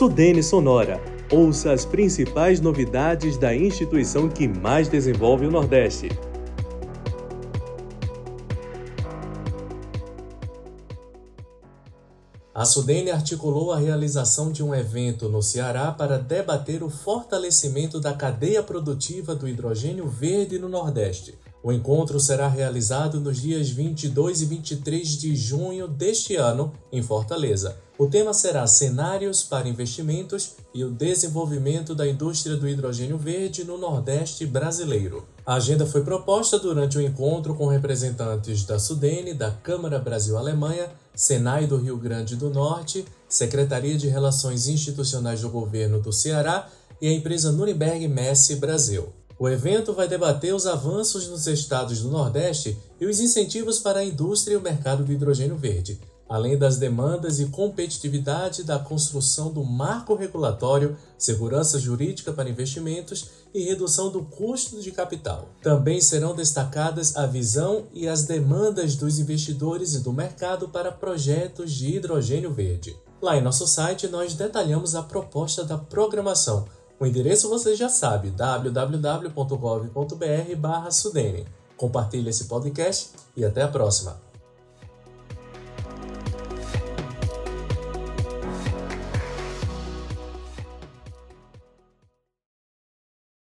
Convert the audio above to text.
Sudene Sonora. Ouça as principais novidades da instituição que mais desenvolve o Nordeste. A Sudene articulou a realização de um evento no Ceará para debater o fortalecimento da cadeia produtiva do hidrogênio verde no Nordeste. O encontro será realizado nos dias 22 e 23 de junho deste ano, em Fortaleza. O tema será Cenários para Investimentos e o Desenvolvimento da Indústria do Hidrogênio Verde no Nordeste Brasileiro. A agenda foi proposta durante o encontro com representantes da Sudene, da Câmara Brasil-Alemanha, Senai do Rio Grande do Norte, Secretaria de Relações Institucionais do Governo do Ceará e a empresa NürnbergMesse Brasil. O evento vai debater os avanços nos estados do Nordeste e os incentivos para a indústria e o mercado do hidrogênio verde, além das demandas e competitividade da construção do marco regulatório, segurança jurídica para investimentos e redução do custo de capital. Também serão destacadas a visão e as demandas dos investidores e do mercado para projetos de hidrogênio verde. Lá em nosso site, nós detalhamos a proposta da programação. O endereço você já sabe, www.gov.br/sudene. Compartilhe esse podcast e até a próxima!